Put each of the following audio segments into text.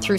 Through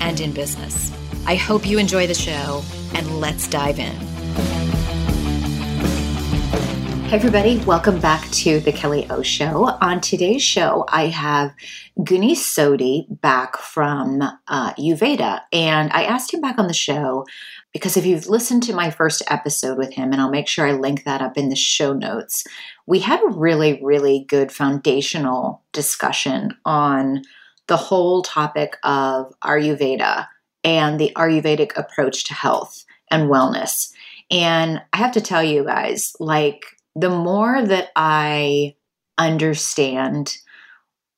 and in business. I hope you enjoy the show, and let's dive in. Hey everybody, welcome back to The Kelly O Show. On today's show, I have Gunny Sodhi back from YouVeda, and I asked him back on the show because if you've listened to my first episode with him, and I'll make sure I link that up in the show notes, we had a really, really good foundational discussion on the whole topic of Ayurveda and the Ayurvedic approach to health and wellness. And I have to tell you guys, like, the more that I understand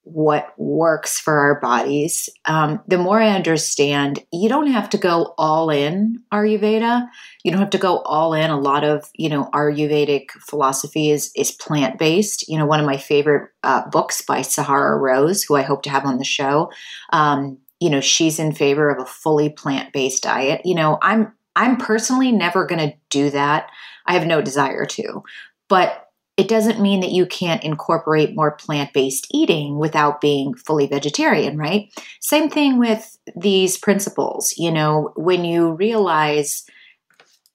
what works for our bodies, the more I understand you don't have to go all in Ayurveda. You don't have to go all in. A lot of, you know, Ayurvedic philosophy is plant-based. You know, one of my favorite books by Sahara Rose, who I hope to have on the show, you know, she's in favor of a fully plant-based diet. You know, I'm personally never going to do that. I have no desire to, but it doesn't mean that you can't incorporate more plant-based eating without being fully vegetarian, right? Same thing with these principles. You know, when you realize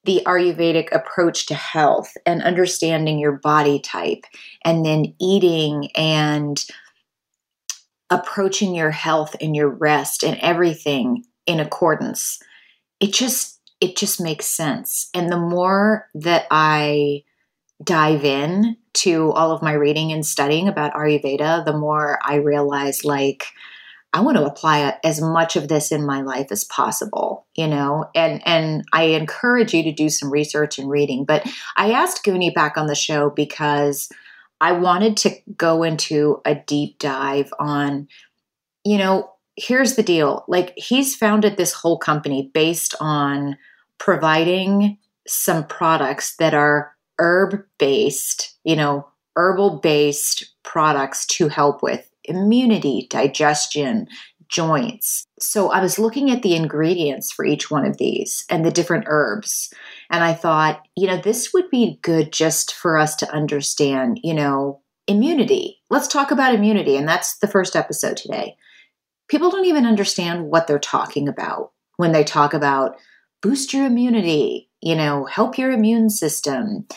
the Ayurvedic approach to health and understanding your body type and then eating and approaching your health and your rest and everything in accordance, it just makes sense. And the more that I dive in to all of my reading and studying about Ayurveda, the more I realize, like, I want to apply as much of this in my life as possible, you know, and I encourage you to do some research and reading. But I asked Gunny back on the show because I wanted to go into a deep dive on, you know, here's the deal. Like, he's founded this whole company based on providing some products that are herb-based, you know, herbal-based products to help with immunity, digestion, joints. So I was looking at the ingredients for each one of these and the different herbs. And I thought, you know, this would be good just for us to understand, you know, immunity. Let's talk about immunity. And that's the first episode today. People don't even understand what they're talking about when they talk about boost your immunity, you know, help your immune system.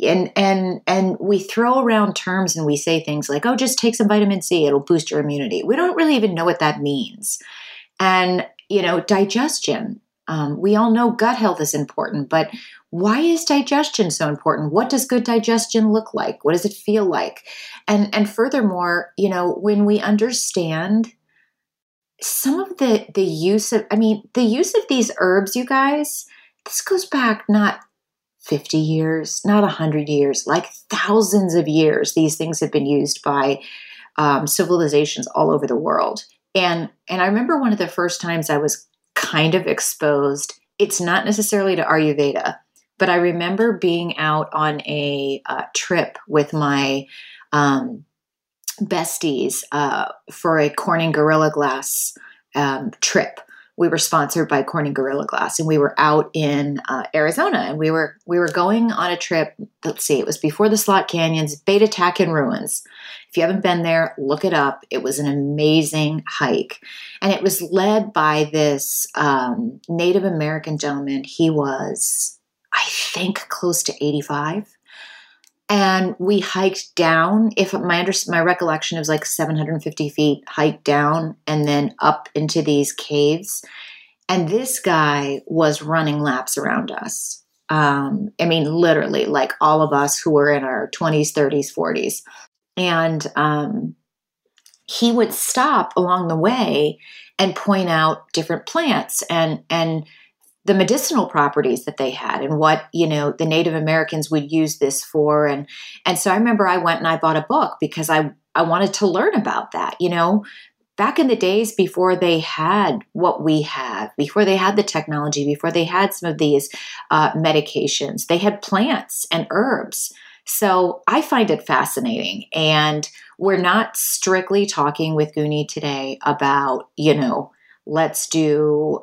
And we throw around terms and we say things like, oh, just take some vitamin C, it'll boost your immunity. We don't really even know what that means. And, you know, digestion. We all know gut health is important, but why is digestion so important? What does good digestion look like? What does it feel like? And furthermore, you know, when we understand some of the use of, I mean, the use of these herbs, you guys, this goes back not 50 years, not 100 years, like thousands of years. These things have been used by civilizations all over the world. And I remember one of the first times I was kind of exposed, it's not necessarily to Ayurveda, but I remember being out on a trip with my besties for a Corning Gorilla Glass trip we were sponsored by Corning Gorilla Glass, and we were out in Arizona, and we were going on a trip. Let's see, it was before the Slot Canyons, Beta Tac in ruins. If you haven't been there, look it up. It was an amazing hike, and it was led by this Native American gentleman. He was, I think, close to 85. And we hiked down, if my recollection, it was like 750 feet, hiked down and then up into these caves. And this guy was running laps around us. I mean, literally, like all of us who were in our 20s, 30s, 40s. And he would stop along the way and point out different plants and the medicinal properties that they had and what, you know, the Native Americans would use this for. And so I remember I went and I bought a book because I wanted to learn about that, you know, back in the days before they had what we have, before they had the technology, before they had some of these medications, they had plants and herbs. So I find it fascinating. And we're not strictly talking with Gunny today about, you know, let's do,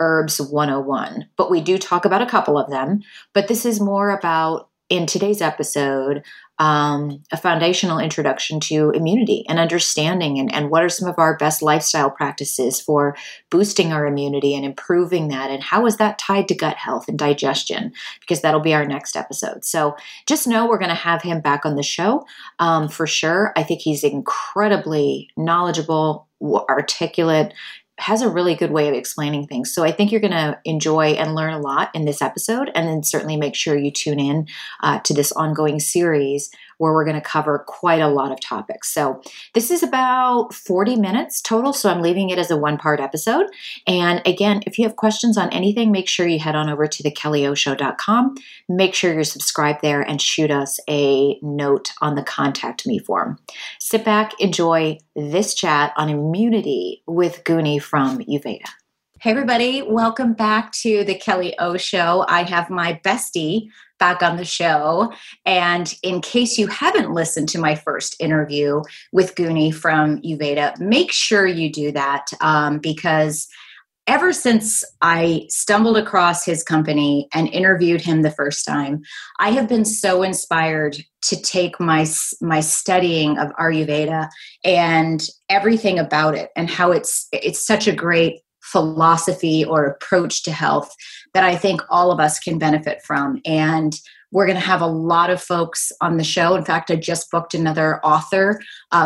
Herbs 101, but we do talk about a couple of them, but this is more about, in today's episode, a foundational introduction to immunity and understanding and what are some of our best lifestyle practices for boosting our immunity and improving that, and how is that tied to gut health and digestion, because that'll be our next episode. So just know we're going to have him back on the show for sure. I think he's incredibly knowledgeable, articulate, has a really good way of explaining things. So I think you're going to enjoy and learn a lot in this episode, and then certainly make sure you tune in to this ongoing series where we're going to cover quite a lot of topics. So this is about 40 minutes total, so I'm leaving it as a one-part episode. And again, if you have questions on anything, make sure you head on over to thekellyoShow.com. Make sure you're subscribed there and shoot us a note on the Contact Me form. Sit back, enjoy this chat on immunity with Gunny from YouVeda. Hey, everybody. Welcome back to The Kelly O Show. I have my bestie back on the show. And in case you haven't listened to my first interview with Gunny from YouVeda, make sure you do that because ever since I stumbled across his company and interviewed him the first time, I have been so inspired to take my studying of Ayurveda and everything about it and how it's such a great philosophy or approach to health that I think all of us can benefit from. And we're going to have a lot of folks on the show. In fact, I just booked another author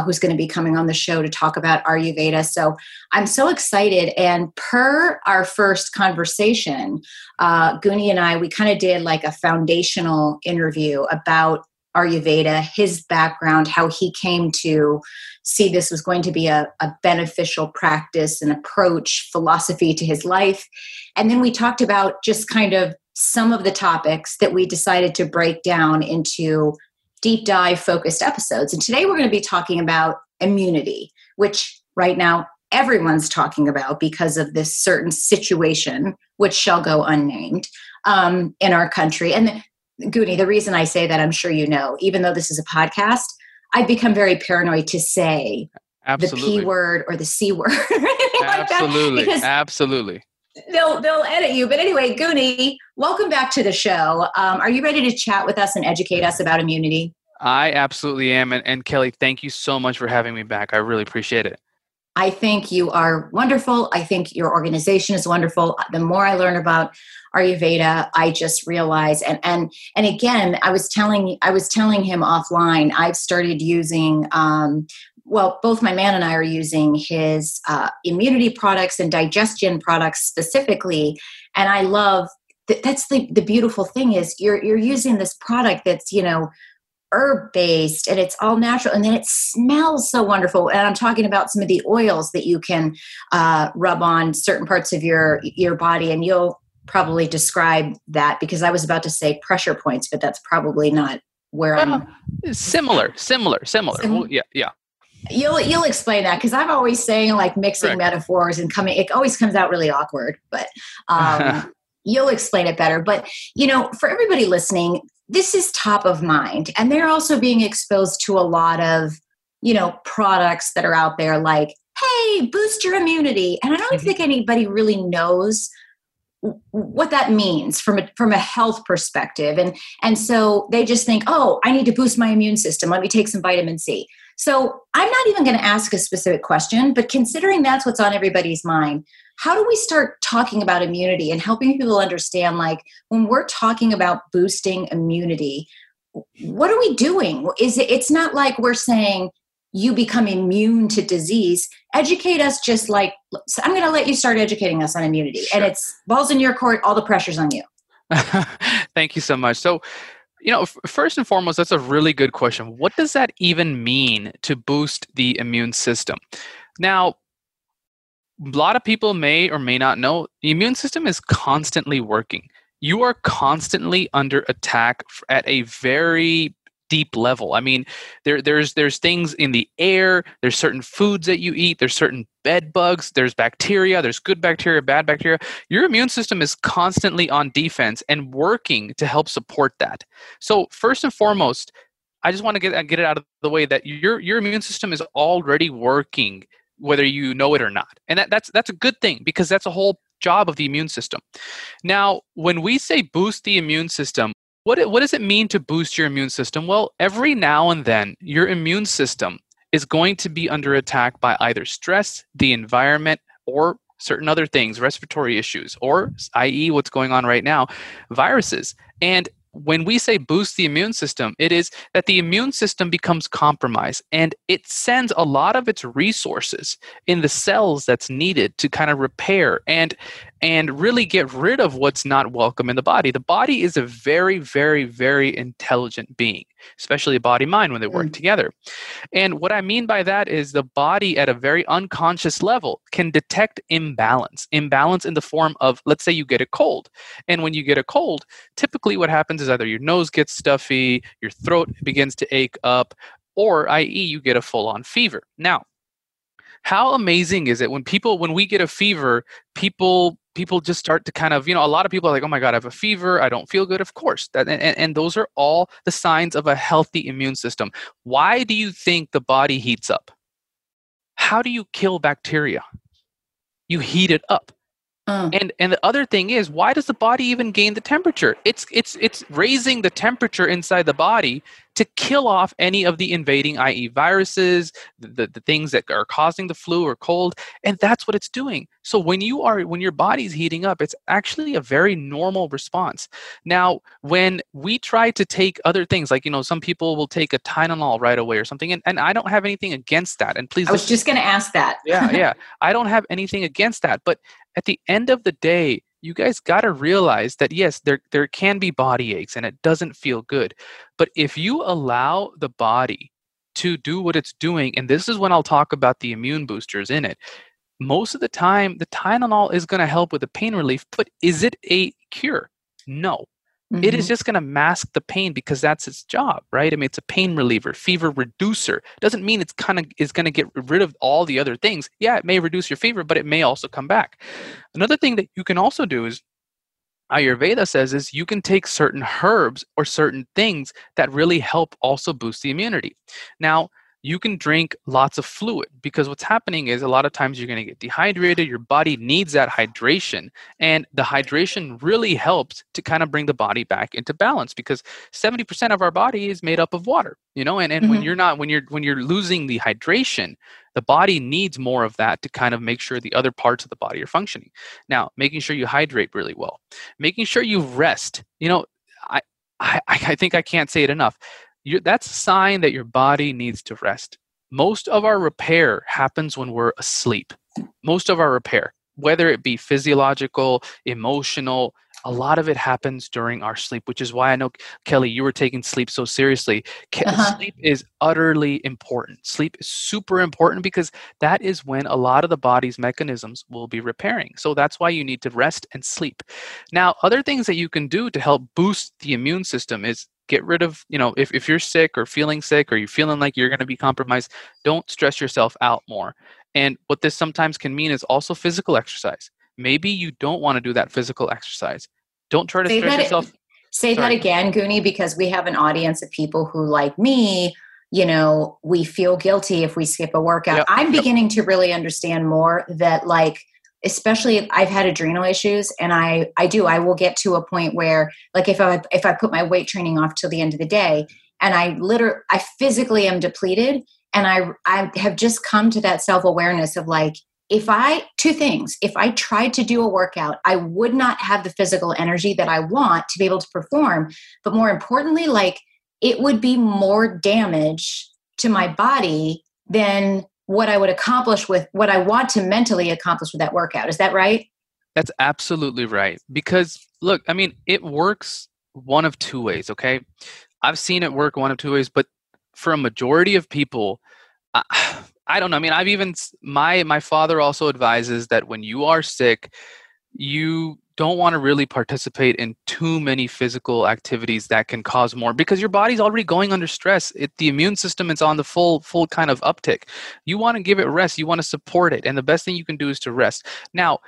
who's going to be coming on the show to talk about Ayurveda. So I'm so excited. And per our first conversation, Gunny and I, we kind of did like a foundational interview about Ayurveda, his background, how he came to see this was going to be a beneficial practice and approach, philosophy to his life. And then we talked about just kind of some of the topics that we decided to break down into deep dive focused episodes. And today we're going to be talking about immunity, which right now everyone's talking about because of this certain situation, which shall go unnamed, in our country. And Gunny, the reason I say that, I'm sure you know, even though this is a podcast, I've become very paranoid to say the P word or the C word. Absolutely. Like absolutely. They'll edit you. But anyway, Gunny, welcome back to the show. Are you ready to chat with us and educate us about immunity? I absolutely am. And Kelly, thank you so much for having me back. I really appreciate it. I think you are wonderful. I think your organization is wonderful. The more I learn about Ayurveda, I just realize, and again, I was telling him offline, I've started using, both my man and I are using his immunity products and digestion products specifically. And I love that. That's the beautiful thing is you're using this product that's, you know, herb-based, and it's all natural, and then it smells so wonderful. And I'm talking about some of the oils that you can rub on certain parts of your body, and you'll probably describe that because I was about to say pressure points, but that's probably not where I'm... Similar. Yeah. You'll explain that because I'm always saying like mixing correct metaphors and it always comes out really awkward, but you'll explain it better. But, you know, for everybody listening, this is top of mind, and they're also being exposed to a lot of, you know, products that are out there like hey, boost your immunity. And I don't think anybody really knows what that means from a health perspective. And so they just think, oh, I need to boost my immune system. Let me take some vitamin C. So I'm not even going to ask a specific question, but considering that's what's on everybody's mind, how do we start talking about immunity and helping people understand, like, when we're talking about boosting immunity, what are we doing? It's not like we're saying you become immune to disease. Educate us, just like, so I'm going to let you start educating us on immunity. Sure. And it's balls in your court, all the pressure's on you. Thank you so much. So, first and foremost, that's a really good question. What does that even mean to boost the immune system? Now, a lot of people may or may not know the immune system is constantly working. You are constantly under attack at a very deep level. I mean, there's things in the air, there's certain foods that you eat, there's certain bed bugs, there's bacteria, there's good bacteria, bad bacteria. Your immune system is constantly on defense and working to help support that. So first and foremost, I just want to get it out of the way that your immune system is already working, whether you know it or not. And that's a good thing, because that's a whole job of the immune system. Now, when we say boost the immune system, what does it mean to boost your immune system? Well, every now and then, your immune system is going to be under attack by either stress, the environment, or certain other things, respiratory issues, or i.e. what's going on right now, viruses. And when we say boost the immune system, it is that the immune system becomes compromised and it sends a lot of its resources in the cells that's needed to kind of repair and really get rid of what's not welcome in the body. The body is a very, very, very intelligent being, especially body-mind when they work together. And what I mean by that is the body at a very unconscious level can detect imbalance in the form of, let's say you get a cold. And when you get a cold, typically what happens is either your nose gets stuffy, your throat begins to ache up, or i.e. you get a full-on fever. Now, how amazing is it when we get a fever, people just start to kind of, a lot of people are like, oh my God, I have a fever. I don't feel good. Of course. And those are all the signs of a healthy immune system. Why do you think the body heats up? How do you kill bacteria? You heat it up. And the other thing is, why does the body even gain the temperature? It's raising the temperature inside the body to kill off any of the invading, i.e. viruses, the things that are causing the flu or cold, and that's what it's doing. So when your body's heating up, it's actually a very normal response. Now, when we try to take other things, like, some people will take a Tylenol right away or something, and I don't have anything against that. And please, I was just going to ask that. Yeah. I don't have anything against that, but at the end of the day, you guys got to realize that, yes, there can be body aches and it doesn't feel good. But if you allow the body to do what it's doing, and this is when I'll talk about the immune boosters in it, most of the time, the Tylenol is going to help with the pain relief, but is it a cure? No. Mm-hmm. It is just going to mask the pain because that's its job, right? I mean, it's a pain reliever, fever reducer. Doesn't mean it's going to get rid of all the other things. Yeah, it may reduce your fever, but it may also come back. Another thing that you can also do is, Ayurveda says, is you can take certain herbs or certain things that really help also boost the immunity. Now, you can drink lots of fluid because what's happening is a lot of times you're going to get dehydrated. Your body needs that hydration, and the hydration really helps to kind of bring the body back into balance because 70% of our body is made up of water, and mm-hmm. when you're losing the hydration, the body needs more of that to kind of make sure the other parts of the body are functioning. Now, making sure you hydrate really well, making sure you rest, I think I can't say it enough. That's a sign that your body needs to rest. Most of our repair happens when we're asleep. Most of our repair, whether it be physiological, emotional, a lot of it happens during our sleep, which is why I know, Kelly, you were taking sleep so seriously. Sleep is utterly important. Sleep is super important because that is when a lot of the body's mechanisms will be repairing. So that's why you need to rest and sleep. Now, other things that you can do to help boost the immune system is get rid of, if you're sick or you're feeling like you're going to be compromised, don't stress yourself out more. And what this sometimes can mean is also physical exercise. Maybe you don't want to do that physical exercise. Don't try to stress yourself. Say that again, Goonie, because we have an audience of people who, like me, you know, we feel guilty if we skip a workout. Yep. I'm beginning to really understand more that, like, especially if I've had adrenal issues, and I will get to a point where, like, if I put my weight training off till the end of the day, and I physically am depleted, and I have just come to that self-awareness of, like, if I tried to do a workout, I would not have the physical energy that I want to be able to perform. But more importantly, like, it would be more damage to my body than what I would accomplish with what I want to mentally accomplish with that workout. Is that right? That's absolutely right. Because look, I mean, it works one of two ways. Okay. I've seen it work one of two ways, but for a majority of people, I don't know. I mean, I've even, my father also advises that when you are sick, you don't want to really participate in too many physical activities that can cause more, because your body's already going under stress. The immune system is on the full kind of uptick. You want to give it rest. You want to support it. And the best thing you can do is to rest. Now,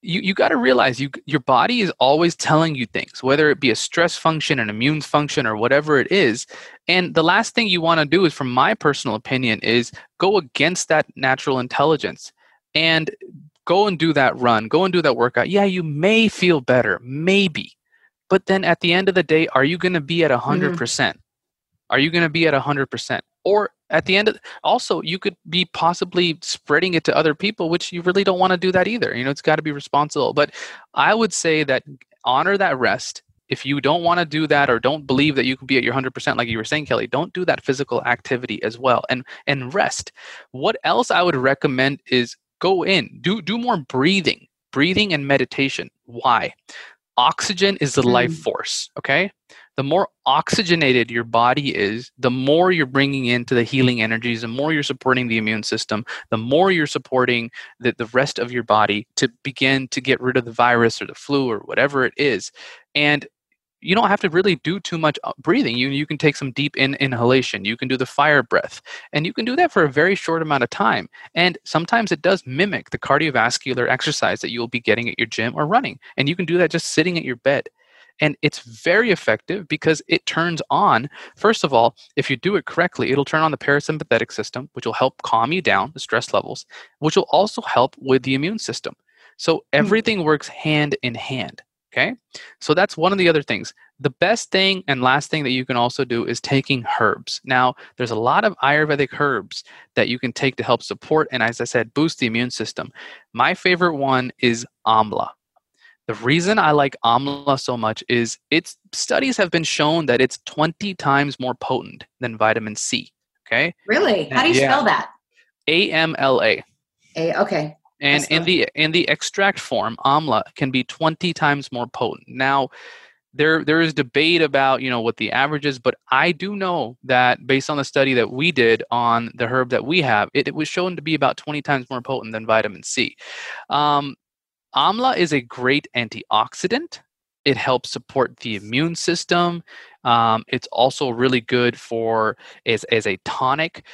you got to realize your body is always telling you things, whether it be a stress function, an immune function, or whatever it is. And the last thing you want to do is, from my personal opinion, is go against that natural intelligence and go and do that run, go and do that workout. Yeah, you may feel better, maybe. But then at the end of the day, are you going to be at 100%? Mm-hmm. Are you going to be at 100%? Or at the end of, also, you could be possibly spreading it to other people, which you really don't want to do that either. You know, it's got to be responsible. But I would say that honor that rest. If you don't want to do that, or don't believe that you can be at your 100%, like you were saying, Kelly, don't do that physical activity as well, and rest. What else I would recommend is go in, do more breathing and meditation. Why? Oxygen is the life force. Okay. The more oxygenated your body is, the more you're bringing into the healing energies, the more you're supporting the immune system, the more you're supporting the rest of your body to begin to get rid of the virus or the flu or whatever it is. And you don't have to really do too much breathing. You can take some deep inhalation. You can do the fire breath. And you can do that for a very short amount of time. And sometimes it does mimic the cardiovascular exercise that you'll be getting at your gym or running. And you can do that just sitting at your bed. And it's very effective because it turns on, first of all, if you do it correctly, it'll turn on the parasympathetic system, which will help calm you down, the stress levels, which will also help with the immune system. So everything works hand in hand. Okay. So that's one of the other things. The best thing and last thing that you can also do is taking herbs. Now, there's a lot of Ayurvedic herbs that you can take to help support and, as I said, boost the immune system. My favorite one is Amla. The reason I like Amla so much is its studies have been shown that it's 20 times more potent than vitamin C. Okay. Really? How do you spell that? AMLA. Okay. And in the extract form, Amla can be 20 times more potent. Now, there is debate about, you know, what the average is, but I do know that based on the study that we did on the herb that we have, it was shown to be about 20 times more potent than vitamin C. Amla is a great antioxidant. It helps support the immune system. It's also really good for as a tonic.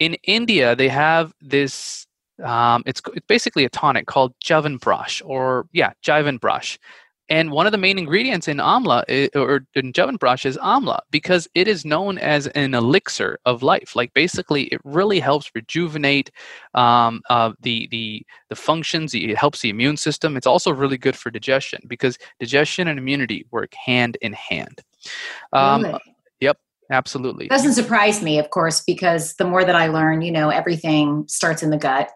In India, they have this. It's basically a tonic called Chyawanprash Chyawanprash. And one of the main ingredients in Amla in Chyawanprash is Amla, because it is known as an elixir of life. Like, basically, it really helps rejuvenate the functions. It helps the immune system. It's also really good for digestion, because digestion and immunity work hand in hand. Really? Yep. Absolutely. Doesn't surprise me, of course, because the more that I learn, you know, everything starts in the gut.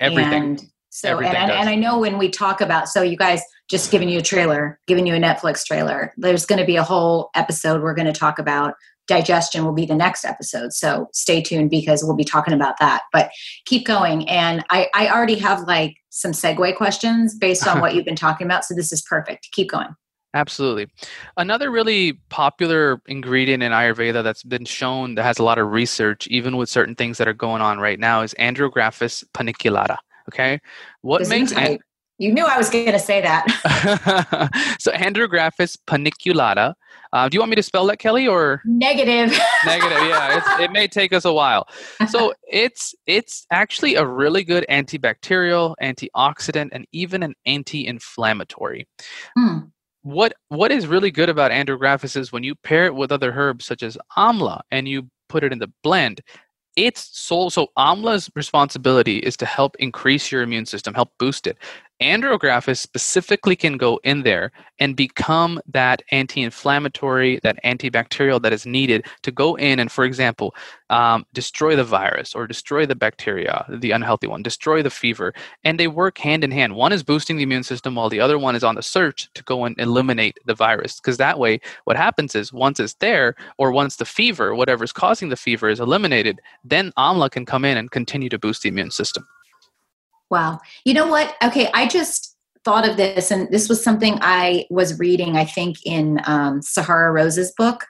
Everything. And so, and I know when we talk about, so you guys, just giving you a Netflix trailer, there's going to be a whole episode. We're going to talk about digestion, will be the next episode. So stay tuned, because we'll be talking about that, but keep going. And I already have, like, some segue questions based on what you've been talking about. So this is perfect. Keep going. Absolutely. Another really popular ingredient in Ayurveda that's been shown that has a lot of research, even with certain things that are going on right now, is Andrographis paniculata. Okay. What makes you knew I was going to say that. So Andrographis paniculata. Do you want me to spell that, Kelly, or negative? Yeah, it may take us a while. So it's actually a really good antibacterial, antioxidant, and even an anti-inflammatory. What is really good about Andrographis is when you pair it with other herbs such as Amla and you put it in the blend, it's so Amla's responsibility is to help increase your immune system, help boost it. Andrographis specifically can go in there and become that anti-inflammatory, that antibacterial that is needed to go in and, for example, destroy the virus or destroy the bacteria, the unhealthy one, destroy the fever. And they work hand in hand. One is boosting the immune system while the other one is on the search to go and eliminate the virus. Because that way, what happens is once it's there or once the fever, whatever's causing the fever is eliminated, then Amla can come in and continue to boost the immune system. Wow. You know what? Okay. I just thought of this, and this was something I was reading, I think in Sahara Rose's book.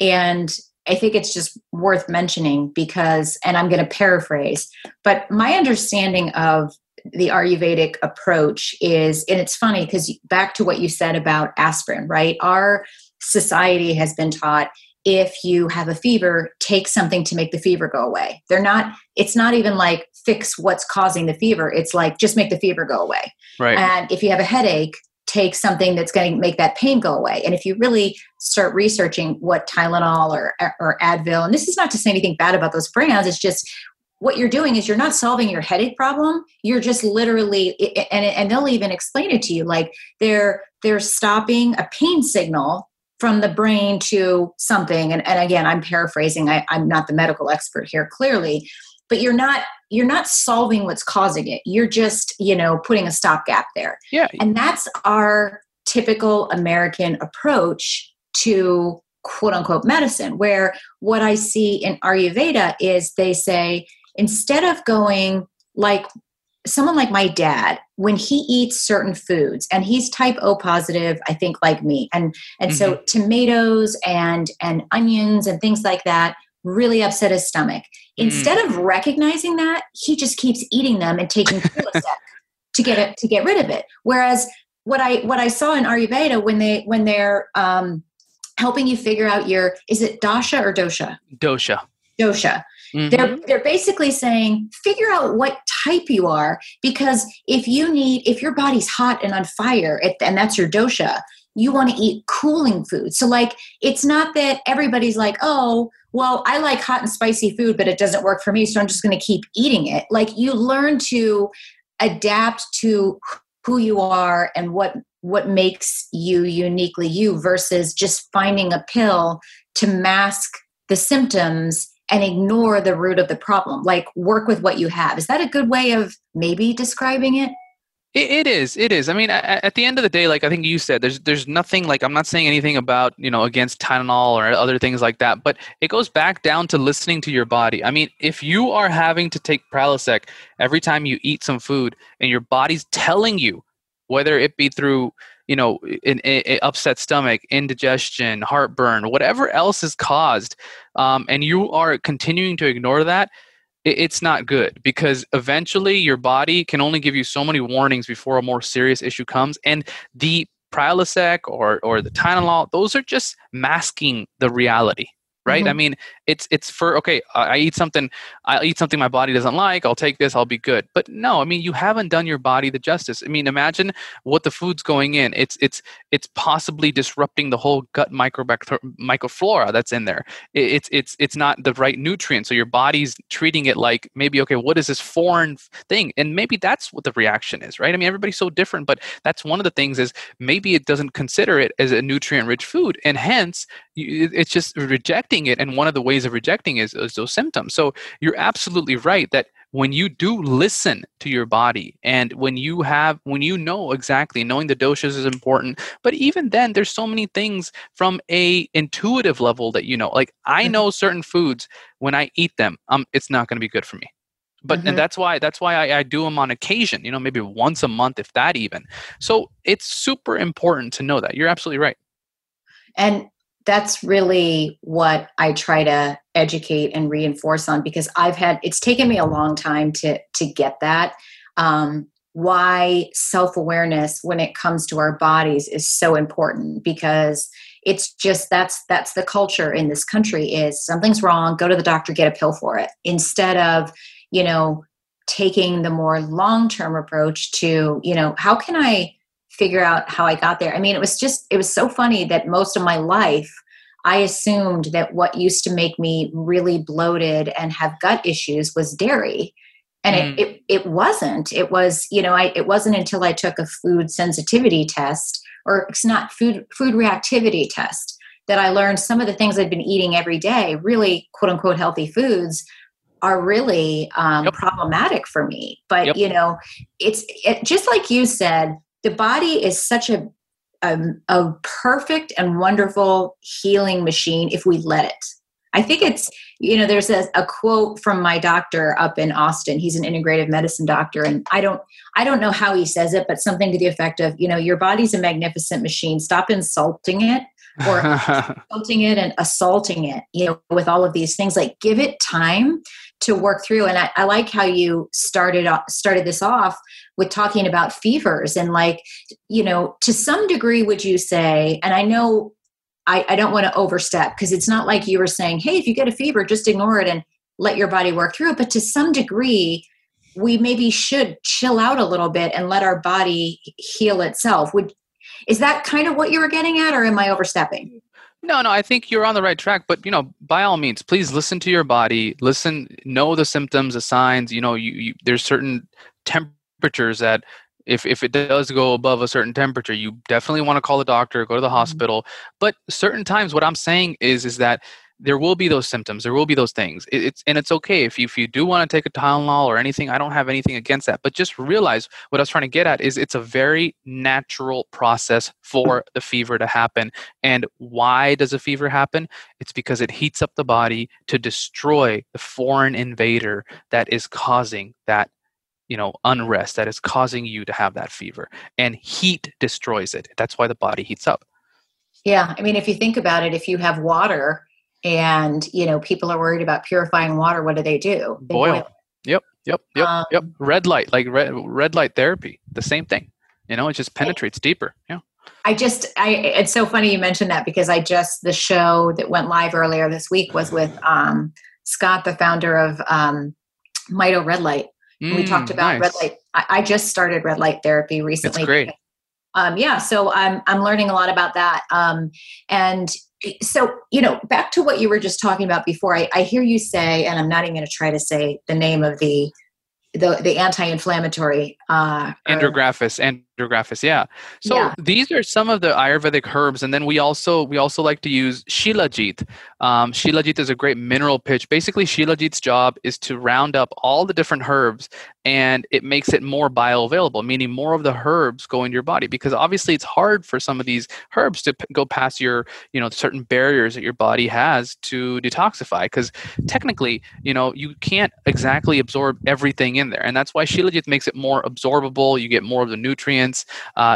And I think it's just worth mentioning because, and I'm going to paraphrase, but my understanding of the Ayurvedic approach is, and it's funny because back to what you said about aspirin, right? Our society has been taught if you have a fever, take something to make the fever go away. They're not, it's not even like fix what's causing the fever. It's like, just make the fever go away. Right. And if you have a headache, take something that's going to make that pain go away. And if you really start researching what Tylenol or Advil, and this is not to say anything bad about those brands, it's just what you're doing is you're not solving your headache problem. You're just literally, and they'll even explain it to you. Like they're stopping a pain signal from the brain to something. And again, I'm paraphrasing. I'm not the medical expert here, clearly, but you're not solving what's causing it. You're just, putting a stopgap there. Yeah. And that's our typical American approach to quote unquote medicine, where what I see in Ayurveda is they say, instead of going like someone like my dad, when he eats certain foods, and he's type O positive, I think like me. And mm-hmm. So tomatoes and onions and things like that really upset his stomach. Instead of recognizing that, he just keeps eating them and taking Prilosec to get rid of it. Whereas what I saw in Ayurveda when they're helping you figure out your, is it dasha or dosha? Dosha. Mm-hmm. They're basically saying, figure out what type you are, because if your body's hot and on fire, and that's your dosha, you want to eat cooling food. So like, it's not that everybody's like, oh, well, I like hot and spicy food, but it doesn't work for me, so I'm just going to keep eating it. Like you learn to adapt to who you are and what makes you uniquely you versus just finding a pill to mask the symptoms and ignore the root of the problem. Like work with what you have. Is that a good way of maybe describing it? It is. I mean, at the end of the day, like I think you said, there's nothing like, I'm not saying anything about, against Tylenol or other things like that, but it goes back down to listening to your body. I mean, if you are having to take Prilosec every time you eat some food and your body's telling you, whether it be through, an upset stomach, indigestion, heartburn, whatever else is caused, and you are continuing to ignore that, it's not good, because eventually your body can only give you so many warnings before a more serious issue comes. And the Prilosec or the Tylenol, those are just masking the reality, right? Mm-hmm. I mean, it's for, okay, I eat something my body doesn't like, I'll take this, I'll be good. But no, I mean, you haven't done your body the justice. I mean, imagine what the food's going in. It's possibly disrupting the whole gut microflora that's in there. It's not the right nutrient. So your body's treating it like, maybe, okay, what is this foreign thing? And maybe that's what the reaction is, right? I mean, everybody's so different, but that's one of the things is maybe it doesn't consider it as a nutrient-rich food, and hence it's just rejecting it. And one of the ways of rejecting is those symptoms. So you're absolutely right that when you do listen to your body, and knowing the doshas is important, but even then there's so many things from a intuitive level that, like I know certain foods when I eat them, it's not going to be good for me. But mm-hmm. and that's why I do them on occasion, maybe once a month, if that even. So it's super important to know that. You're absolutely right. And that's really what I try to educate and reinforce on, because it's taken me a long time to get that. Why self-awareness when it comes to our bodies is so important, because it's just, that's the culture in this country is something's wrong, go to the doctor, get a pill for it, instead of, taking the more long-term approach to, how can I figure out how I got there. I mean, it was so funny that most of my life I assumed that what used to make me really bloated and have gut issues was dairy. And it wasn't. It was, you know, it wasn't until I took a food sensitivity test, or it's not food reactivity test, that I learned some of the things I'd been eating every day, really quote unquote healthy foods, are really problematic for me. But, you know, it's just like you said, the body is such a perfect and wonderful healing machine if we let it. I think it's, you know, there's a quote from my doctor up in Austin. He's an integrative medicine doctor. And I don't know how he says it, but something to the effect of, you know, your body's a magnificent machine. Stop insulting it or insulting it and assaulting it, you know, with all of these things. Like, give it time to work through. And I like how you started this off with talking about fevers and, like, you know, to some degree, would you say, and I know I don't want to overstep, because it's not like you were saying, hey, if you get a fever, just ignore it and let your body work through it. But to some degree, we maybe should chill out a little bit and let our body heal itself. Is that kind of what you were getting at, or am I overstepping? No, I think you're on the right track. But, you know, by all means, please listen to your body. Listen, know the symptoms, the signs. You know, there's certain temperatures that, if it does go above a certain temperature, you definitely want to call the doctor, go to the hospital. But certain times, what I'm saying is that there will be those symptoms, there will be those things. It's okay if you do want to take a Tylenol or anything. I don't have anything against that. But just realize what I was trying to get at is it's a very natural process for the fever to happen. And why does a fever happen? It's because it heats up the body to destroy the foreign invader that is causing that, you know, unrest that is causing you to have that fever, and heat destroys it. That's why the body heats up. Yeah. I mean, if you think about it, if you have water and, you know, people are worried about purifying water, what do? They boil. Yep. Red light, like red light therapy, the same thing, you know, it just penetrates deeper. Yeah. It's so funny you mentioned that, because the show that went live earlier this week was with Scott, the founder of Mito Red Light. We talked about red light. I just started red light therapy recently. That's great. So I'm learning a lot about that. And so, you know, back to what you were just talking about before, I hear you say, and I'm not even going to try to say the name of the anti-inflammatory. Andrographis. Yeah. So these are some of the Ayurvedic herbs. And then we also like to use Shilajit. Shilajit is a great mineral pitch. Basically, Shilajit's job is to round up all the different herbs, and it makes it more bioavailable, meaning more of the herbs go into your body, because obviously it's hard for some of these herbs to go past your, you know, certain barriers that your body has to detoxify, because technically, you know, you can't exactly absorb everything in there. And that's why Shilajit makes it more absorbable. You get more of the nutrients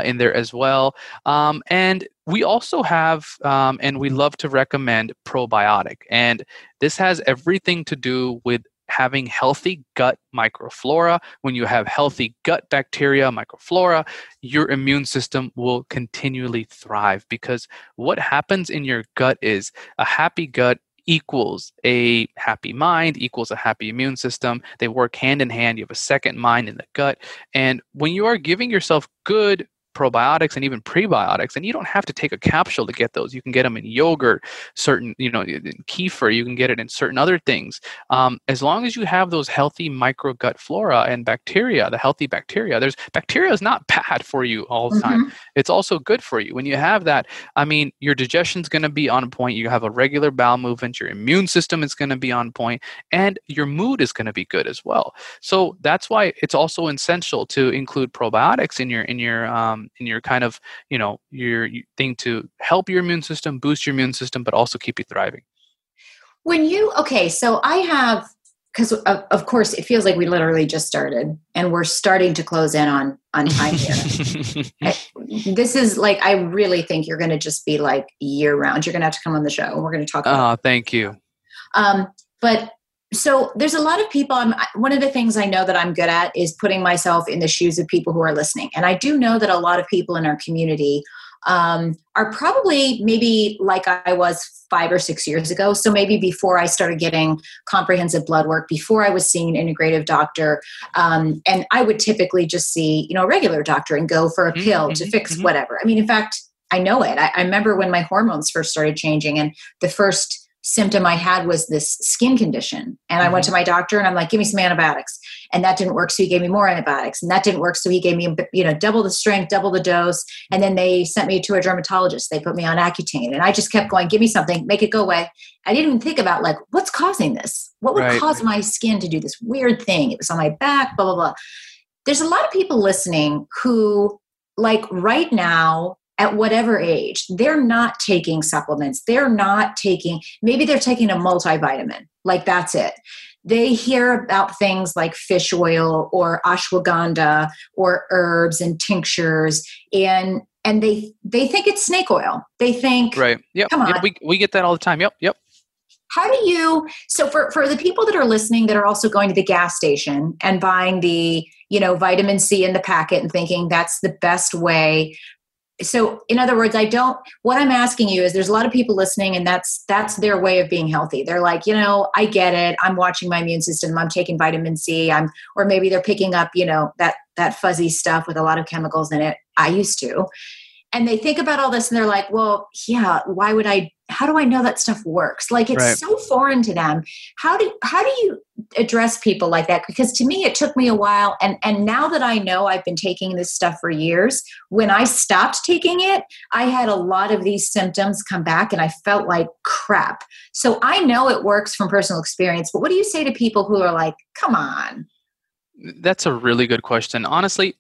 in there as well. And we also have, and we love to recommend probiotic. And this has everything to do with having healthy gut microflora. When you have healthy gut bacteria, microflora, your immune system will continually thrive, because what happens in your gut is a happy gut equals a happy mind, equals a happy immune system. They work hand in hand. You have a second mind in the gut. And when you are giving yourself good probiotics and even prebiotics, and you don't have to take a capsule to get those. You can get them in yogurt, certain, you know, in kefir, you can get it in certain other things. As long as you have those healthy micro gut flora and bacteria, the healthy bacteria, bacteria is not bad for you all the time. It's also good for you. When you have that, I mean, your digestion's going to be on point. You have a regular bowel movement. Your immune system is going to be on point, and your mood is going to be good as well. So that's why it's also essential to include probiotics in your kind of, you know, your thing to help your immune system, boost your immune system, but also keep you thriving. So I have, because of course it feels like we literally just started and we're starting to close in on time here. This is like, I really think you're going to just be like year round. You're going to have to come on the show and we're going to talk about it. Thank you. But so there's a lot of people, one of the things I know that I'm good at is putting myself in the shoes of people who are listening. And I do know that a lot of people in our community are probably maybe like I was 5 or 6 years ago. So maybe before I started getting comprehensive blood work, before I was seeing an integrative doctor, and I would typically just see, you know, a regular doctor and go for a pill to fix whatever. I mean, in fact, I know it. I remember when my hormones first started changing, and the first symptom I had was this skin condition. And I went to my doctor and I'm like, give me some antibiotics. And that didn't work. So he gave me more antibiotics, and that didn't work. So he gave me, double the strength, double the dose. And then they sent me to a dermatologist. They put me on Accutane, and I just kept going, give me something, make it go away. I didn't even think about like, what's causing this? What would cause my skin to do this weird thing? It was on my back, blah, blah, blah. There's a lot of people listening who, like, right now, at whatever age, they're not taking supplements. They're not taking, maybe they're taking a multivitamin. Like, that's it. They hear about things like fish oil or ashwagandha or herbs and tinctures, and they think it's snake oil. They think, come on. Yep. We get that all the time. Yep. How do you, so for the people that are listening that are also going to the gas station and buying the, vitamin C in the packet and thinking that's the best way. So in other words, what I'm asking you is, there's a lot of people listening, and that's their way of being healthy. They're like, I get it. I'm watching my immune system. I'm taking vitamin C. Or maybe they're picking up, that fuzzy stuff with a lot of chemicals in it. I used to. And they think about all this and they're like, well, yeah, why would I, how do I know that stuff works? Like, it's so foreign to them. How do you address people like that? Because to me, it took me a while. And now that I know I've been taking this stuff for years, when I stopped taking it, I had a lot of these symptoms come back and I felt like crap. So I know it works from personal experience, but what do you say to people who are like, come on? That's a really good question. Honestly,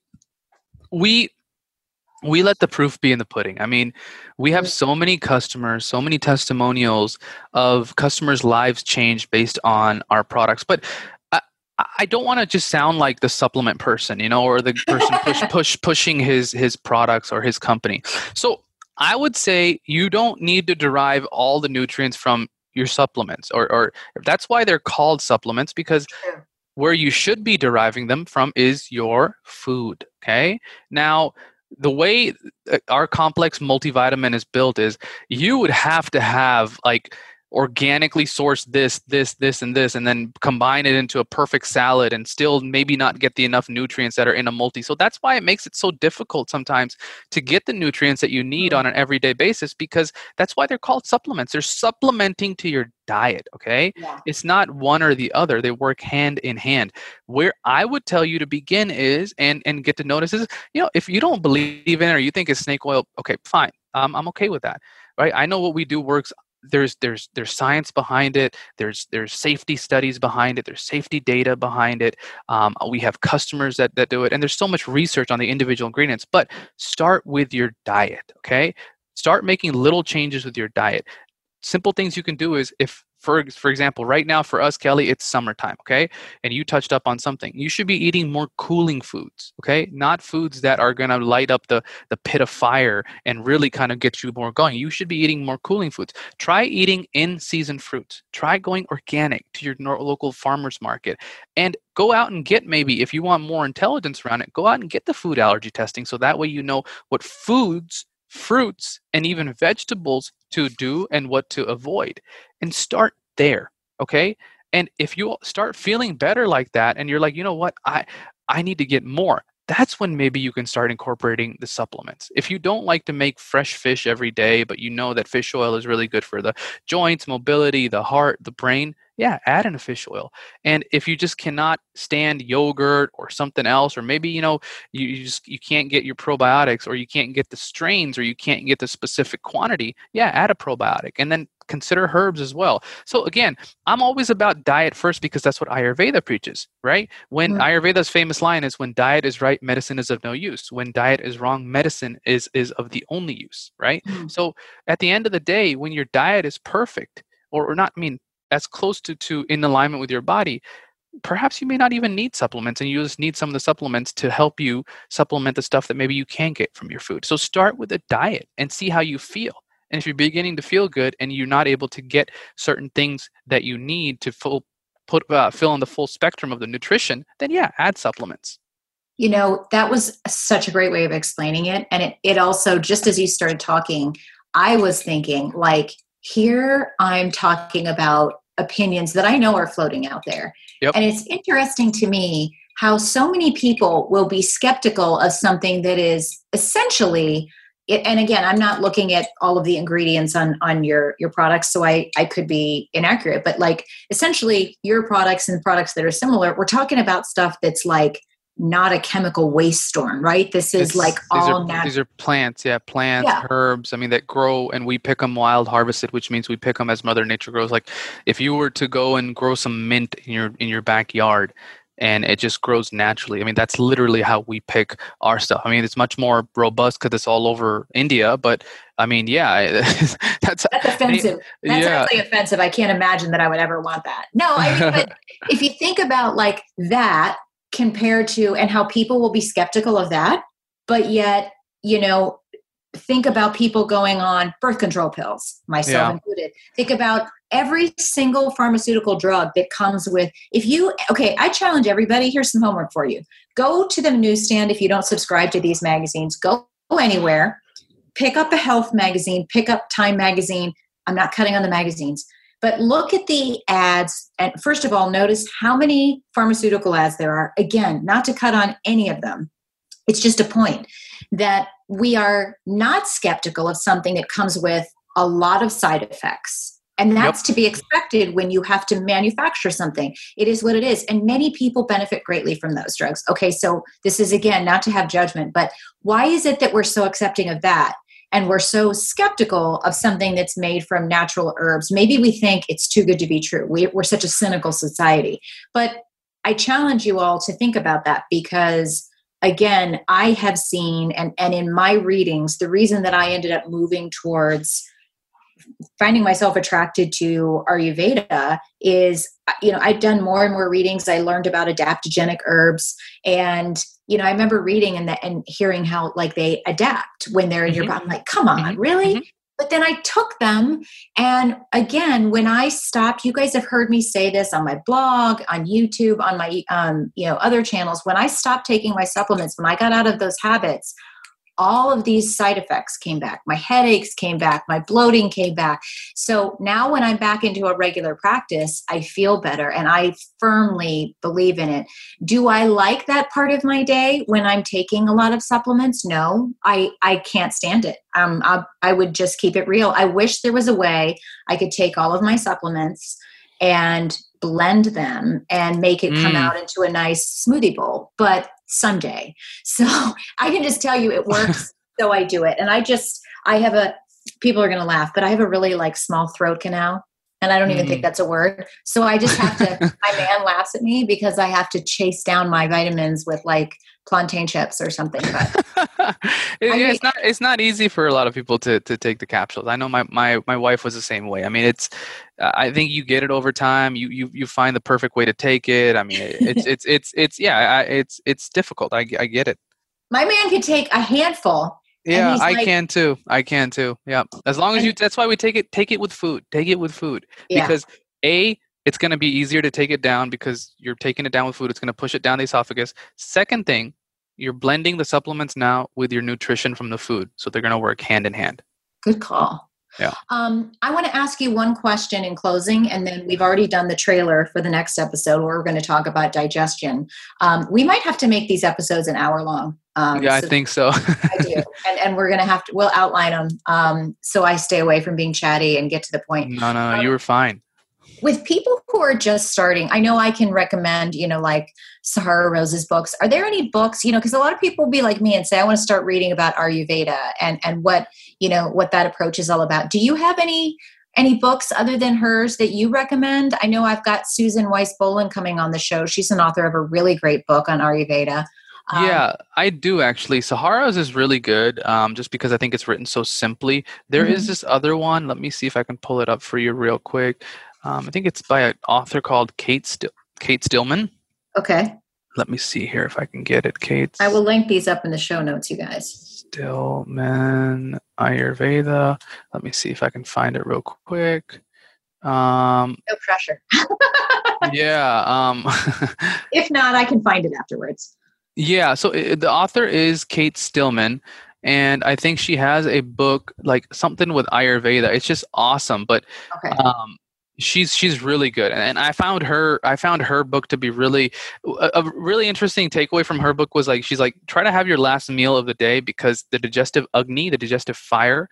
we let the proof be in the pudding. I mean, we have so many customers, so many testimonials of customers' lives changed based on our products. But I don't want to just sound like the supplement person, or the person pushing his products or his company. So I would say you don't need to derive all the nutrients from your supplements, or that's why they're called supplements, because where you should be deriving them from is your food. Okay. Now, the way our complex multivitamin is built is you would have to have like organically sourced this, and this, and then combine it into a perfect salad and still maybe not get the enough nutrients that are in a multi. So that's why it makes it so difficult sometimes to get the nutrients that you need on an everyday basis, because that's why they're called supplements. They're supplementing to your diet. Okay. Yeah. It's not one or the other. They work hand in hand. Where I would tell you to begin is, and get to notice is, if you don't believe in it or you think it's snake oil, okay, fine. I'm okay with that. Right. I know what we do works. There's science behind it. There's safety studies behind it. There's safety data behind it. We have customers that do it. And there's so much research on the individual ingredients, but start with your diet. Okay. Start making little changes with your diet. Simple things you can do is, if, for example, right now for us, Kelly, it's summertime. Okay. And you touched up on something. You should be eating more cooling foods. Okay. Not foods that are going to light up the pit of fire and really kind of get you more going. You should be eating more cooling foods. Try eating in season fruits. Try going organic to your local farmer's market, and go out and get, maybe if you want more intelligence around it, go out and get the food allergy testing. So that way, you know what foods, fruits, and even vegetables to do and what to avoid, and start there. Okay. And if you start feeling better like that, and you're like, you know what, I need to get more, that's when maybe you can start incorporating the supplements. If you don't like to make fresh fish every day, but you know that fish oil is really good for the joints, mobility, the heart, the brain, yeah, add in a fish oil. And if you just cannot stand yogurt or something else, or maybe, you can't get your probiotics, or you can't get the strains, or you can't get the specific quantity, yeah, add a probiotic. And then consider herbs as well. So again, I'm always about diet first, because that's what Ayurveda preaches, right? When Ayurveda's famous line is, when diet is right, medicine is of no use. When diet is wrong, medicine is of the only use, right? So at the end of the day, when your diet is perfect, or not, I mean, as close to in alignment with your body, perhaps you may not even need supplements, and you just need some of the supplements to help you supplement the stuff that maybe you can get from your food. So start with a diet and see how you feel. And if you're beginning to feel good and you're not able to get certain things that you need to fill in the full spectrum of the nutrition, then yeah, add supplements. That was such a great way of explaining it. And it also, just as you started talking, I was thinking like, here I'm talking about opinions that I know are floating out there. Yep. And it's interesting to me how so many people will be skeptical of something that is essentially and again, I'm not looking at all of the ingredients on your products, so I could be inaccurate, but like essentially your products and products that are similar, we're talking about stuff that's like not a chemical waste storm, right? This is like all natural. These are plants, herbs, I mean, that grow, and we pick them wild harvested, which means we pick them as Mother Nature grows. Like if you were to go and grow some mint in your backyard, and it just grows naturally. I mean, that's literally how we pick our stuff. I mean, it's much more robust because it's all over India. But I mean, that's offensive. Actually offensive. I can't imagine that I would ever want that. No, I mean, but if you think about like that compared to, and how people will be skeptical of that, but yet, you know, think about people going on birth control pills, myself included. Think about every single pharmaceutical drug that comes with, I challenge everybody, here's some homework for you. Go to the newsstand if you don't subscribe to these magazines. Go anywhere. Pick up a health magazine. Pick up Time magazine. I'm not cutting on the magazines. But look at the ads. And first of all, notice how many pharmaceutical ads there are. Again, not to cut on any of them. It's just a point that we are not skeptical of something that comes with a lot of side effects. And that's to be expected when you have to manufacture something. It is what it is. And many people benefit greatly from those drugs. Okay, so this is, again, not to have judgment, but why is it that we're so accepting of that? And we're so skeptical of something that's made from natural herbs? Maybe we think it's too good to be true. We're such a cynical society. But I challenge you all to think about that, because again, I have seen, and in my readings, the reason that I ended up moving towards finding myself attracted to Ayurveda is, you know, I've done more and more readings. I learned about adaptogenic herbs, and, you know, I remember reading and hearing how like they adapt when they're in your body. I'm like, come on, really? But then I took them. And again, when I stopped, you guys have heard me say this on my blog, on YouTube, on my, other channels. When I stopped taking my supplements, when I got out of those habits, all of these side effects came back. My headaches came back. My bloating came back. So now when I'm back into a regular practice, I feel better, and I firmly believe in it. Do I like that part of my day when I'm taking a lot of supplements? No, I can't stand it. I would just keep it real. I wish there was a way I could take all of my supplements and blend them and make it come out into a nice smoothie bowl, but someday. So I can just tell you it works. So I do it. And people are going to laugh, but I have a really like small throat canal, and I don't even think that's a word. So I just have to, my man laughs at me because I have to chase down my vitamins with like plantain chips or something. But it's not easy for a lot of people to take the capsules. I know my wife was the same way. I mean, it's, I think you get it over time. You find the perfect way to take it. I mean, it's difficult. I get it. My man could take a handful. Yeah, I can too. Yeah. As long as that's why we take it with food. Take it with food. Yeah. Because it's going to be easier to take it down because you're taking it down with food. It's going to push it down the esophagus. Second thing, you're blending the supplements now with your nutrition from the food. So they're going to work hand in hand. Good call. Yeah. I want to ask you one question in closing, and then we've already done the trailer for the next episode where we're going to talk about digestion. We might have to make these episodes an hour long. I think so. I do. And we're going to we'll outline them. So I stay away from being chatty and get to the point. No, you were fine. With people who are just starting, I know I can recommend, you know, like Sahara Rose's books. Are there any books, you know, because a lot of people will be like me and say, I want to start reading about Ayurveda and what, you know, what that approach is all about. Do you have any books other than hers that you recommend? I know I've got Susan Weiss Bolen coming on the show. She's an author of a really great book on Ayurveda. Yeah, I do actually. Sahara's is really good, just because I think it's written so simply. There is this other one. Let me see if I can pull it up for you real quick. I think it's by an author called Kate Stillman. Okay. Let me see here if I can get it, Kate. I will link these up in the show notes, you guys. Stillman, Ayurveda. Let me see if I can find it real quick. No pressure. Yeah. If not, I can find it afterwards. Yeah. So the author is Kate Stillman. And I think she has a book, like something with Ayurveda. It's just awesome. But She's really good, and I found her book to be really a really interesting takeaway from her book was like she's like try to have your last meal of the day because the digestive agni, the digestive fire,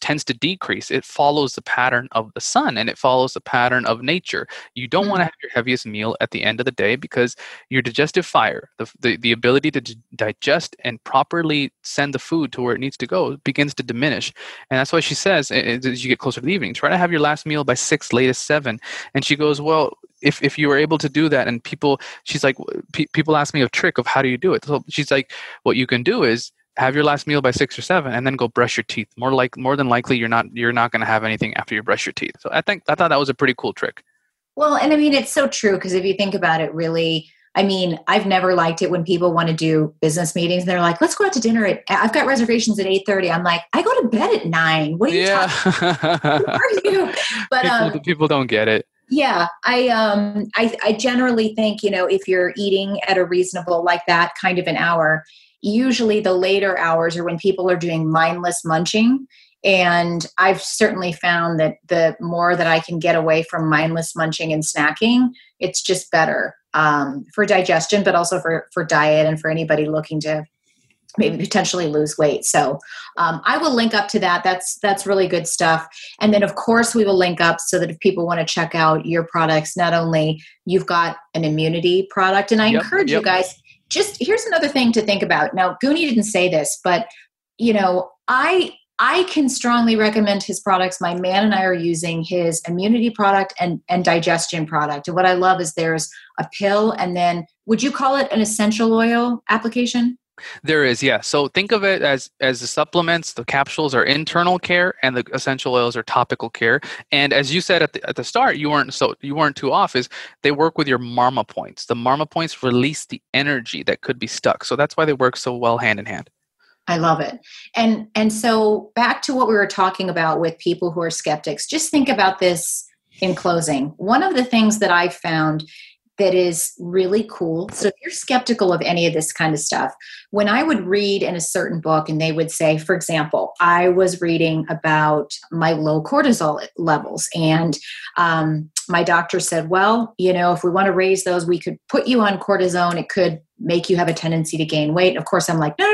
tends to decrease. It follows the pattern of the sun and it follows the pattern of nature. You don't want to have your heaviest meal at the end of the day because your digestive fire, the ability to digest and properly send the food to where it needs to go, begins to diminish. And that's why she says, as you get closer to the evening, try to have your last meal by 6, latest 7. And she goes, well, if you were able to do that, and people ask me a trick of how do you do it. So she's like, what you can do is have your last meal by 6 or 7, and then go brush your teeth. More than likely, you're not going to have anything after you brush your teeth. So I thought that was a pretty cool trick. Well, and I mean, it's so true because if you think about it, really, I mean, I've never liked it when people want to do business meetings and they're like, "Let's go out to dinner at I've got reservations at 8:30." I'm like, "I go to bed at 9. What are you talking about? Who are you?" But people don't get it. Yeah, I generally think, you know, if you're eating at a reasonable like that kind of an hour. Usually the later hours are when people are doing mindless munching. And I've certainly found that the more that I can get away from mindless munching and snacking, it's just better for digestion, but also for diet and for anybody looking to maybe potentially lose weight. So I will link up to that. That's really good stuff. And then of course we will link up so that if people want to check out your products, not only you've got an immunity product, and I encourage you guys. Just here's another thing to think about. Now, Goonie didn't say this, but you know, I can strongly recommend his products. My man and I are using his immunity product and digestion product. And what I love is there's a pill, and then would you call it an essential oil application? There is, yeah. So think of it as the supplements, the capsules are internal care, and the essential oils are topical care. And as you said at the start, you weren't too off. Is they work with your marma points. The marma points release the energy that could be stuck. So that's why they work so well hand in hand. I love it. And so back to what we were talking about with people who are skeptics. Just think about this in closing. One of the things that I found that is really cool. So if you're skeptical of any of this kind of stuff, when I would read in a certain book and they would say, for example, I was reading about my low cortisol levels and my doctor said, well, you know, if we want to raise those, we could put you on cortisone. It could make you have a tendency to gain weight. And of course I'm like, no.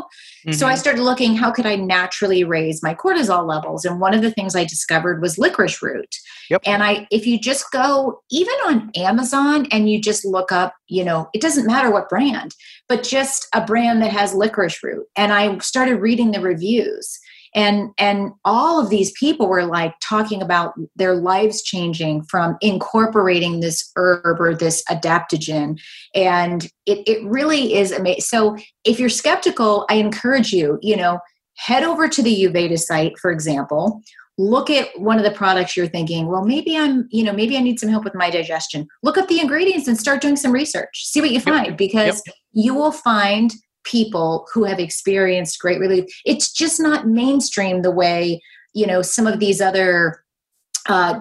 Mm-hmm. So I started looking, how could I naturally raise my cortisol levels? And one of the things I discovered was licorice root. Yep. And if you just go even on Amazon and you just look up, you know, it doesn't matter what brand, but just a brand that has licorice root. And I started reading the reviews and all of these people were like talking about their lives changing from incorporating this herb or this adaptogen. And it really is amazing. So if you're skeptical, I encourage you, you know, head over to the YouVeda site, for example, look at one of the products you're thinking, well, maybe I need some help with my digestion. Look up the ingredients and start doing some research. See what you find, because you will find people who have experienced great relief. It's just not mainstream the way, you know, some of these other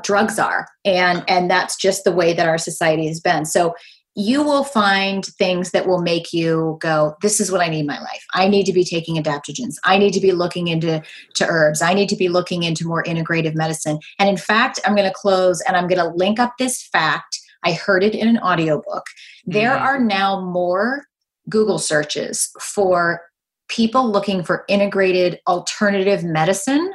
drugs are. And that's just the way that our society has been. So you will find things that will make you go, this is what I need in my life. I need to be taking adaptogens. I need to be looking into herbs. I need to be looking into more integrative medicine. And in fact, I'm going to close and I'm going to link up this fact. I heard it in an audiobook. There are now more Google searches for people looking for integrated alternative medicine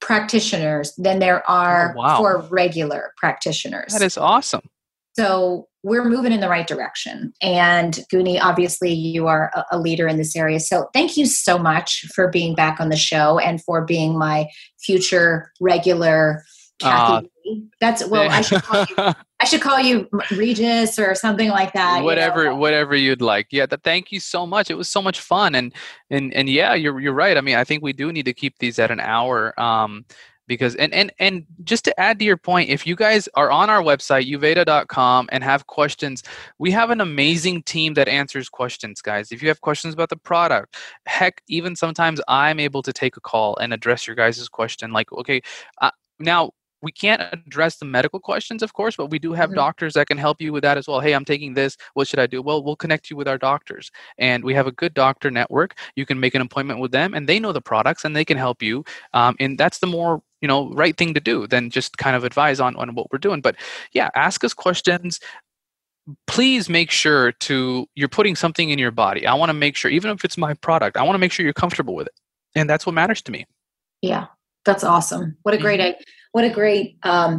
practitioners than there are for regular practitioners. That is awesome. So we're moving in the right direction. And Gunny, obviously you are a leader in this area. So thank you so much for being back on the show and for being my future regular Kathy. I should call you. I should call you Regis or something like that. Whatever, you know? Whatever you'd like. Yeah. Thank you so much. It was so much fun. And yeah, you're right. I mean, I think we do need to keep these at an hour. Because and just to add to your point, if you guys are on our website, youveda.com, and have questions, we have an amazing team that answers questions, guys. If you have questions about the product, heck, even sometimes I'm able to take a call and address your guys' question. Like, okay, now we can't address the medical questions, of course, but we do have doctors that can help you with that as well. Hey, I'm taking this. What should I do? Well, we'll connect you with our doctors. And we have a good doctor network. You can make an appointment with them and they know the products and they can help you. And that's the more you know, right thing to do than just kind of advise on what we're doing. But yeah, ask us questions. Please make sure to, you're putting something in your body. I want to make sure, even if it's my product, I want to make sure you're comfortable with it. And that's what matters to me. Yeah. That's awesome. What a great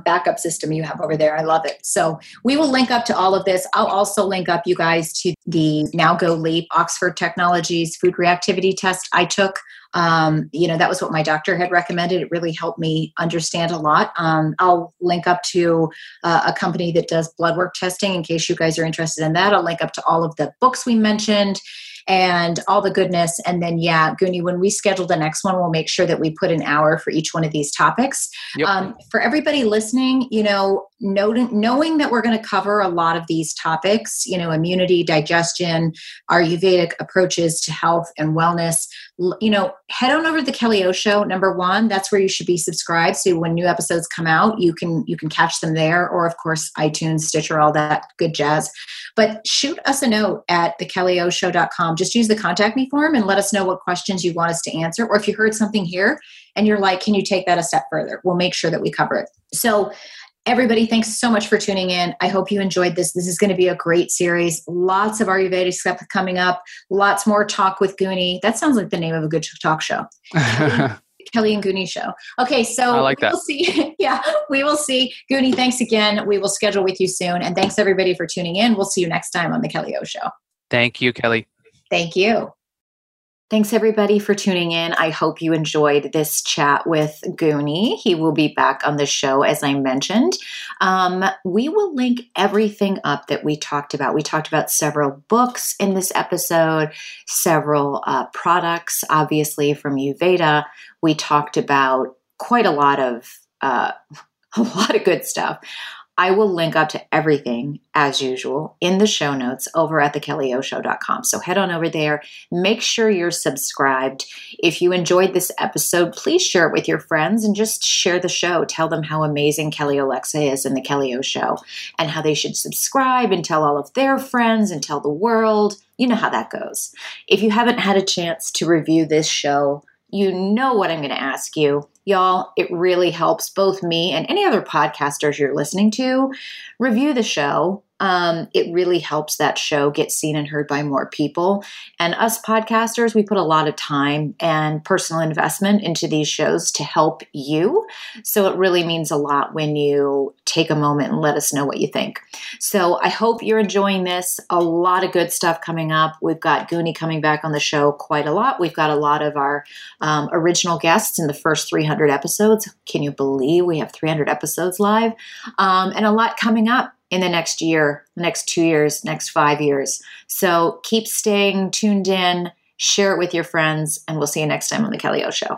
backup system you have over there. I love it. So we will link up to all of this. I'll also link up you guys to the Now Go Leap Oxford Technologies food reactivity test I took. That was what my doctor had recommended. It really helped me understand a lot. I'll link up to a company that does blood work testing in case you guys are interested in that. I'll link up to all of the books we mentioned and all the goodness. And then, yeah, Gunny, when we schedule the next one, we'll make sure that we put an hour for each one of these topics. Yep. For everybody listening, knowing that we're going to cover a lot of these topics, immunity, digestion, Ayurvedic approaches to health and wellness, head on over to the Kelly O Show, number one. That's where you should be subscribed. So when new episodes come out, you can catch them there, or of course, iTunes, Stitcher, all that good jazz. But shoot us a note at thekellyoShow.com. Just use the contact me form and let us know what questions you want us to answer. Or if you heard something here and you're like, can you take that a step further? We'll make sure that we cover it. So everybody, thanks so much for tuning in. I hope you enjoyed this. This is going to be a great series. Lots of Ayurvedic stuff coming up. Lots more talk with Gunny. That sounds like the name of a good talk show. Kelly and Gunny Show. Okay. So I like that. We'll see. Yeah, we will see. Gunny, thanks again. We will schedule with you soon. And thanks everybody for tuning in. We'll see you next time on the Kelly O Show. Thank you, Kelly. Thank you. Thanks everybody for tuning in. I hope you enjoyed this chat with Gunny. He will be back on the show, as I mentioned. We will link everything up that we talked about. We talked about several books in this episode, several products, obviously from YouVeda. We talked about quite a lot of good stuff. I will link up to everything, as usual, in the show notes over at thekellyoShow.com. So head on over there. Make sure you're subscribed. If you enjoyed this episode, please share it with your friends and just share the show. Tell them how amazing Kelly Alexa is and the Kelly O Show and how they should subscribe and tell all of their friends and tell the world. You know how that goes. If you haven't had a chance to review this show, you know what I'm going to ask you. Y'all, it really helps both me and any other podcasters you're listening to review the show. It really helps that show get seen and heard by more people. And us podcasters, we put a lot of time and personal investment into these shows to help you. So it really means a lot when you take a moment and let us know what you think. So I hope you're enjoying this. A lot of good stuff coming up. We've got Gunny coming back on the show quite a lot. We've got a lot of our original guests in the first 300 episodes. Can you believe we have 300 episodes live? And a lot coming up in the next year, next 2 years, next 5 years. So keep staying tuned in, share it with your friends, and we'll see you next time on The Kelly O Show.